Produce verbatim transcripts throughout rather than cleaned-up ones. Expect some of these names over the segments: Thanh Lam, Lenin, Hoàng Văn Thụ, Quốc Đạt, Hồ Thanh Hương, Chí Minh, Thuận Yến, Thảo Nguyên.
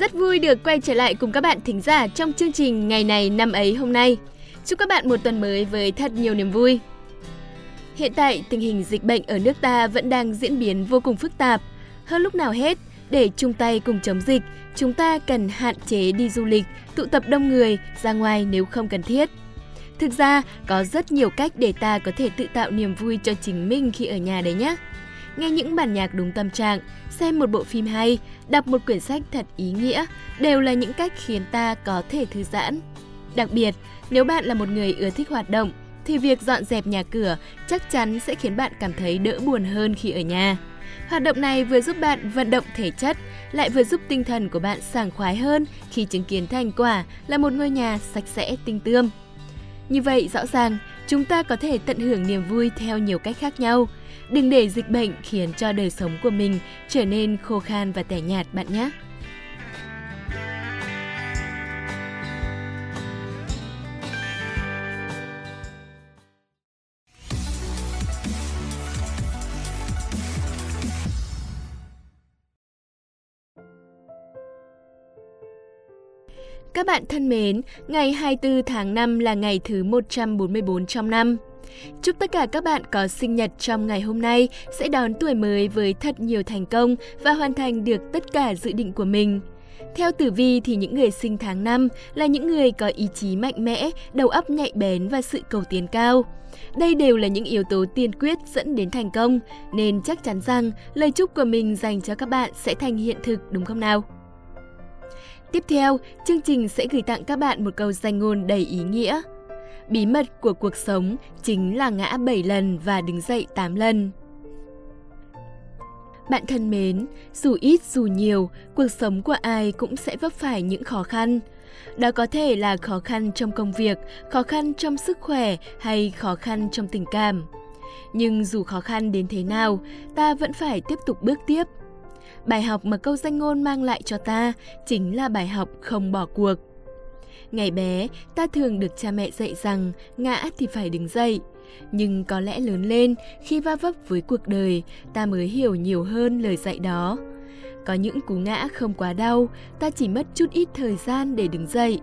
Rất vui được quay trở lại cùng các bạn thính giả trong chương trình Ngày này năm ấy hôm nay. Chúc các bạn một tuần mới với thật nhiều niềm vui. Hiện tại, tình hình dịch bệnh ở nước ta vẫn đang diễn biến vô cùng phức tạp. Hơn lúc nào hết, để chung tay cùng chống dịch, chúng ta cần hạn chế đi du lịch, tụ tập đông người, ra ngoài nếu không cần thiết. Thực ra, có rất nhiều cách để ta có thể tự tạo niềm vui cho chính mình khi ở nhà đấy nhé. Nghe những bản nhạc đúng tâm trạng, xem một bộ phim hay, đọc một quyển sách thật ý nghĩa đều là những cách khiến ta có thể thư giãn. Đặc biệt, nếu bạn là một người ưa thích hoạt động, thì việc dọn dẹp nhà cửa chắc chắn sẽ khiến bạn cảm thấy đỡ buồn hơn khi ở nhà. Hoạt động này vừa giúp bạn vận động thể chất, lại vừa giúp tinh thần của bạn sảng khoái hơn khi chứng kiến thành quả là một ngôi nhà sạch sẽ tinh tươm. Như vậy, rõ ràng, chúng ta có thể tận hưởng niềm vui theo nhiều cách khác nhau. Đừng để dịch bệnh khiến cho đời sống của mình trở nên khô khan và tẻ nhạt bạn nhé. Các bạn thân mến, ngày hai mươi tư tháng năm là ngày thứ một trăm bốn mươi bốn trong năm. Chúc tất cả các bạn có sinh nhật trong ngày hôm nay sẽ đón tuổi mới với thật nhiều thành công và hoàn thành được tất cả dự định của mình. Theo tử vi thì những người sinh tháng năm là những người có ý chí mạnh mẽ, đầu óc nhạy bén và sự cầu tiến cao. Đây đều là những yếu tố tiên quyết dẫn đến thành công, nên chắc chắn rằng lời chúc của mình dành cho các bạn sẽ thành hiện thực, đúng không nào? Tiếp theo, chương trình sẽ gửi tặng các bạn một câu danh ngôn đầy ý nghĩa. Bí mật của cuộc sống chính là ngã bảy lần và đứng dậy tám lần. Bạn thân mến, dù ít dù nhiều, cuộc sống của ai cũng sẽ vấp phải những khó khăn. Đó có thể là khó khăn trong công việc, khó khăn trong sức khỏe hay khó khăn trong tình cảm. Nhưng dù khó khăn đến thế nào, ta vẫn phải tiếp tục bước tiếp. Bài học mà câu danh ngôn mang lại cho ta chính là bài học không bỏ cuộc. Ngày bé, ta thường được cha mẹ dạy rằng ngã thì phải đứng dậy. Nhưng có lẽ lớn lên, khi va vấp với cuộc đời, ta mới hiểu nhiều hơn lời dạy đó. Có những cú ngã không quá đau, ta chỉ mất chút ít thời gian để đứng dậy.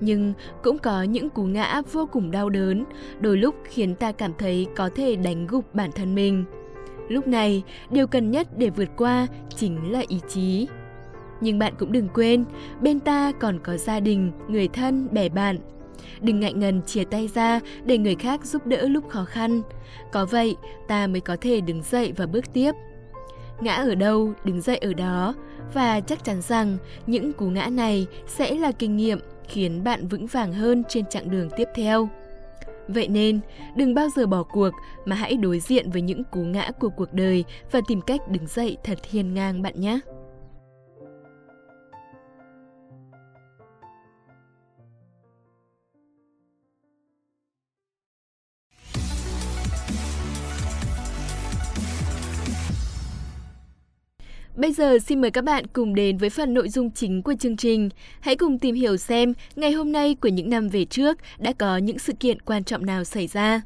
Nhưng cũng có những cú ngã vô cùng đau đớn, đôi lúc khiến ta cảm thấy có thể đánh gục bản thân mình. Lúc này, điều cần nhất để vượt qua chính là ý chí. Nhưng bạn cũng đừng quên, bên ta còn có gia đình, người thân, bè bạn. Đừng ngại ngần chia tay ra để người khác giúp đỡ lúc khó khăn. Có vậy, ta mới có thể đứng dậy và bước tiếp. Ngã ở đâu, đứng dậy ở đó. Và chắc chắn rằng những cú ngã này sẽ là kinh nghiệm khiến bạn vững vàng hơn trên chặng đường tiếp theo. Vậy nên, đừng bao giờ bỏ cuộc mà hãy đối diện với những cú ngã của cuộc đời và tìm cách đứng dậy thật hiên ngang bạn nhé. Bây giờ xin mời các bạn cùng đến với phần nội dung chính của chương trình. Hãy cùng tìm hiểu xem ngày hôm nay của những năm về trước đã có những sự kiện quan trọng nào xảy ra.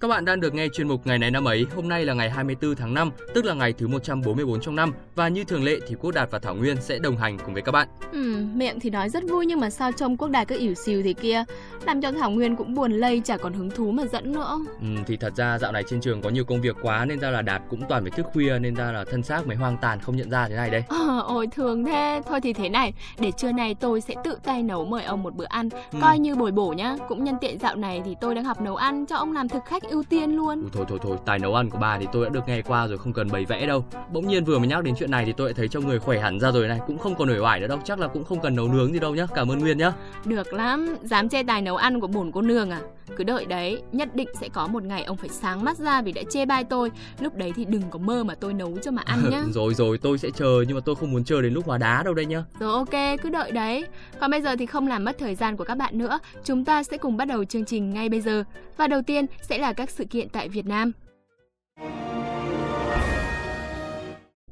Các bạn đang được nghe chuyên mục Ngày này năm ấy. Hôm nay là ngày hai mươi tư tháng năm, tức là ngày thứ một trăm bốn mươi bốn trong năm. Và như thường lệ thì Quốc Đạt và Thảo Nguyên sẽ đồng hành cùng với các bạn. Ừ, miệng thì nói rất vui nhưng mà sao trông Quốc Đạt cứ ỉu xìu thế kia, làm cho Thảo Nguyên cũng buồn lây, chả còn hứng thú mà dẫn nữa. Ừ, thì thật ra dạo này trên trường có nhiều công việc quá nên ra là Đạt cũng toàn phải thức khuya, nên ra là thân xác mới hoang tàn không nhận ra thế này đây. Ờ, ôi thường thế. Thôi thì thế này, để trưa nay tôi sẽ tự tay nấu mời ông một bữa ăn, ừ. coi như bồi bổ nhá. Cũng nhân tiện dạo này thì tôi đang học nấu ăn, cho ông làm thực khách ưu tiên luôn. Ủa, thôi thôi thôi, tài nấu ăn của bà thì tôi đã được nghe qua rồi, không cần bày vẽ đâu. Bỗng nhiên vừa mới nhắc đến chuyện này thì tôi lại thấy trong người khỏe hẳn ra rồi này, cũng không còn uể oải nữa đâu, chắc là cũng không cần nấu nướng gì đâu nhá. Cảm ơn Nguyên nhá. Được lắm, dám chê tài nấu ăn của bổn cô nương à? Cứ đợi đấy, nhất định sẽ có một ngày ông phải sáng mắt ra vì đã chê bai tôi. Lúc đấy thì đừng có mơ mà tôi nấu cho mà ăn nhá. Rồi rồi, tôi sẽ chờ, nhưng mà tôi không muốn chờ đến lúc hóa đá đâu đây nhá. Rồi ok, cứ đợi đấy. Còn bây giờ thì không làm mất thời gian của các bạn nữa, chúng ta sẽ cùng bắt đầu chương trình ngay bây giờ. Và đầu tiên sẽ là các sự kiện tại Việt Nam.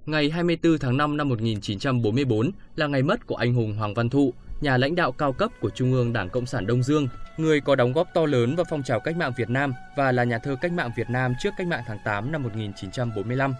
Ngày hai mươi tư tháng năm năm một nghìn chín trăm bốn mươi bốn là ngày mất của anh hùng Hoàng Văn Thụ, nhà lãnh đạo cao cấp của Trung ương Đảng Cộng sản Đông Dương, người có đóng góp to lớn vào phong trào cách mạng Việt Nam và là nhà thơ cách mạng Việt Nam trước cách mạng tháng tám năm một nghìn chín trăm bốn mươi lăm.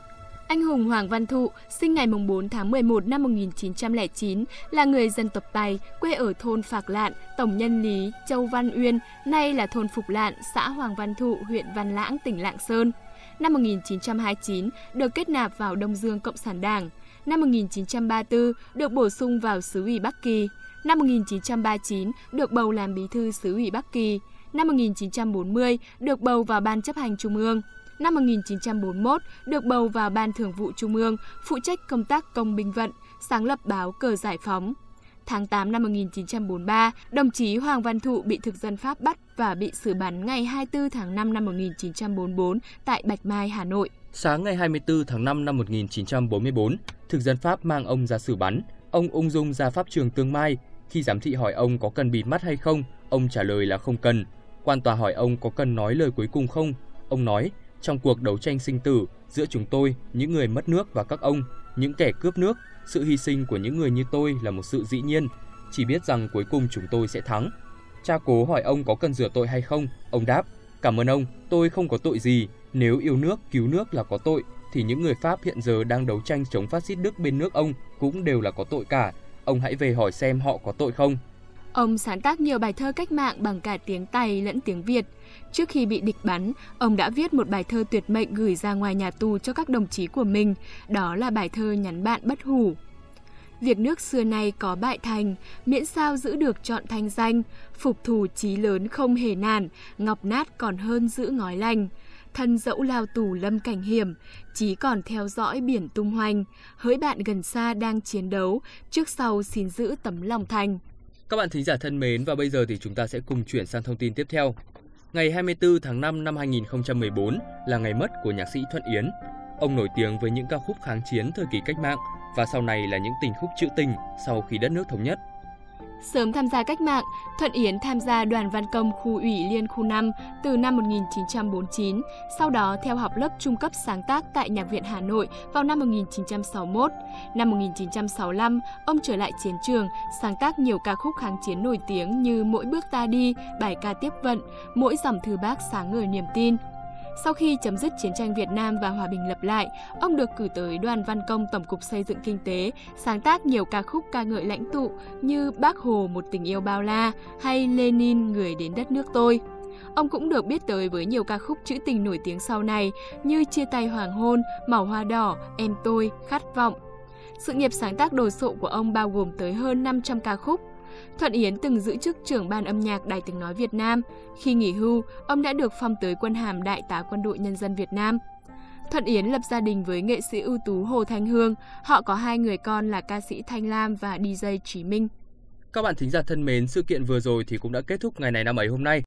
Anh hùng Hoàng Văn Thụ, sinh ngày bốn tháng mười một năm một nghìn chín trăm lẻ chín, là người dân tộc Tài, quê ở thôn Phạc Lạn, Tổng Nhân Lý, Châu Văn Uyên, nay là thôn Phục Lạn, xã Hoàng Văn Thụ, huyện Văn Lãng, tỉnh Lạng Sơn. Năm một nghìn chín trăm hai mươi chín, được kết nạp vào Đông Dương Cộng sản Đảng. Năm một nghìn chín trăm ba mươi tư, được bổ sung vào Xứ ủy Bắc Kỳ. Năm một nghìn chín trăm ba mươi chín, được bầu làm bí thư Xứ ủy Bắc Kỳ. Năm một nghìn chín trăm bốn mươi, được bầu vào Ban Chấp hành Trung ương. Năm một nghìn chín trăm bốn mươi mốt, được bầu vào Ban Thường vụ Trung ương, phụ trách công tác công binh vận, sáng lập báo Cờ Giải Phóng. Tháng tám năm một nghìn chín trăm bốn mươi ba, đồng chí Hoàng Văn Thụ bị thực dân Pháp bắt và bị xử bắn ngày hai mươi tư tháng năm năm một nghìn chín trăm bốn mươi tư tại Bạch Mai, Hà Nội. Sáng ngày hai mươi tư tháng năm năm một nghìn chín trăm bốn mươi tư, thực dân Pháp mang ông ra xử bắn. Ông ung dung ra pháp trường Tương Mai. Khi giám thị hỏi ông có cần bịt mắt hay không, ông trả lời là không cần. Quan tòa hỏi ông có cần nói lời cuối cùng không, ông nói: trong cuộc đấu tranh sinh tử giữa chúng tôi, những người mất nước và các ông, những kẻ cướp nước, sự hy sinh của những người như tôi là một sự dĩ nhiên. Chỉ biết rằng cuối cùng chúng tôi sẽ thắng. Cha Cố hỏi ông có cần rửa tội hay không, ông đáp: cảm ơn ông, tôi không có tội gì. Nếu yêu nước, cứu nước là có tội, thì những người Pháp hiện giờ đang đấu tranh chống phát xít Đức bên nước ông cũng đều là có tội cả. Ông hãy về hỏi xem họ có tội không. Ông sáng tác nhiều bài thơ cách mạng bằng cả tiếng Tày lẫn tiếng Việt. Trước khi bị địch bắn, ông đã viết một bài thơ tuyệt mệnh gửi ra ngoài nhà tù cho các đồng chí của mình. Đó là bài thơ Nhắn Bạn Bất Hủ. Việc nước xưa nay có bại thành, miễn sao giữ được trọn thanh danh. Phục thù chí lớn không hề nản, ngọc nát còn hơn giữ ngói lành. Thân dẫu lao tù lâm cảnh hiểm, chí còn theo dõi biển tung hoành. Hỡi bạn gần xa đang chiến đấu, trước sau xin giữ tấm lòng thành. Các bạn thính giả thân mến, và bây giờ thì chúng ta sẽ cùng chuyển sang thông tin tiếp theo. Ngày hai mươi tư tháng năm năm hai nghìn không trăm mười bốn là ngày mất của nhạc sĩ Thuận Yến. Ông nổi tiếng với những ca khúc kháng chiến thời kỳ cách mạng và sau này là những tình khúc trữ tình sau khi đất nước thống nhất. Sớm tham gia cách mạng, Thuận Yến tham gia đoàn văn công khu ủy Liên khu năm từ năm một nghìn chín trăm bốn mươi chín, sau đó theo học lớp trung cấp sáng tác tại Nhạc viện Hà Nội vào năm một nghìn chín trăm sáu mươi mốt. Năm một nghìn chín trăm sáu mươi lăm, ông trở lại chiến trường, sáng tác nhiều ca khúc kháng chiến nổi tiếng như Mỗi bước ta đi, Bài ca tiếp vận, Mỗi dòng thư bác sáng ngời niềm tin. Sau khi chấm dứt chiến tranh Việt Nam và hòa bình lập lại, ông được cử tới đoàn văn công Tổng cục Xây dựng Kinh tế, sáng tác nhiều ca khúc ca ngợi lãnh tụ như Bác Hồ Một tình yêu bao la hay Lenin Người đến đất nước tôi. Ông cũng được biết tới với nhiều ca khúc trữ tình nổi tiếng sau này như Chia tay hoàng hôn, Màu hoa đỏ, Em tôi, Khát vọng. Sự nghiệp sáng tác đồ sộ của ông bao gồm tới hơn năm trăm ca khúc. Thuận Yến từng giữ chức trưởng ban âm nhạc Đài Tiếng nói Việt Nam. Khi nghỉ hưu, ông đã được phong tới quân hàm Đại tá Quân đội Nhân dân Việt Nam. Thuận Yến lập gia đình với nghệ sĩ ưu tú Hồ Thanh Hương. Họ có hai người con là ca sĩ Thanh Lam và đi gi Chí Minh. Các bạn thính giả thân mến, sự kiện vừa rồi thì cũng đã kết thúc ngày này năm ấy hôm nay.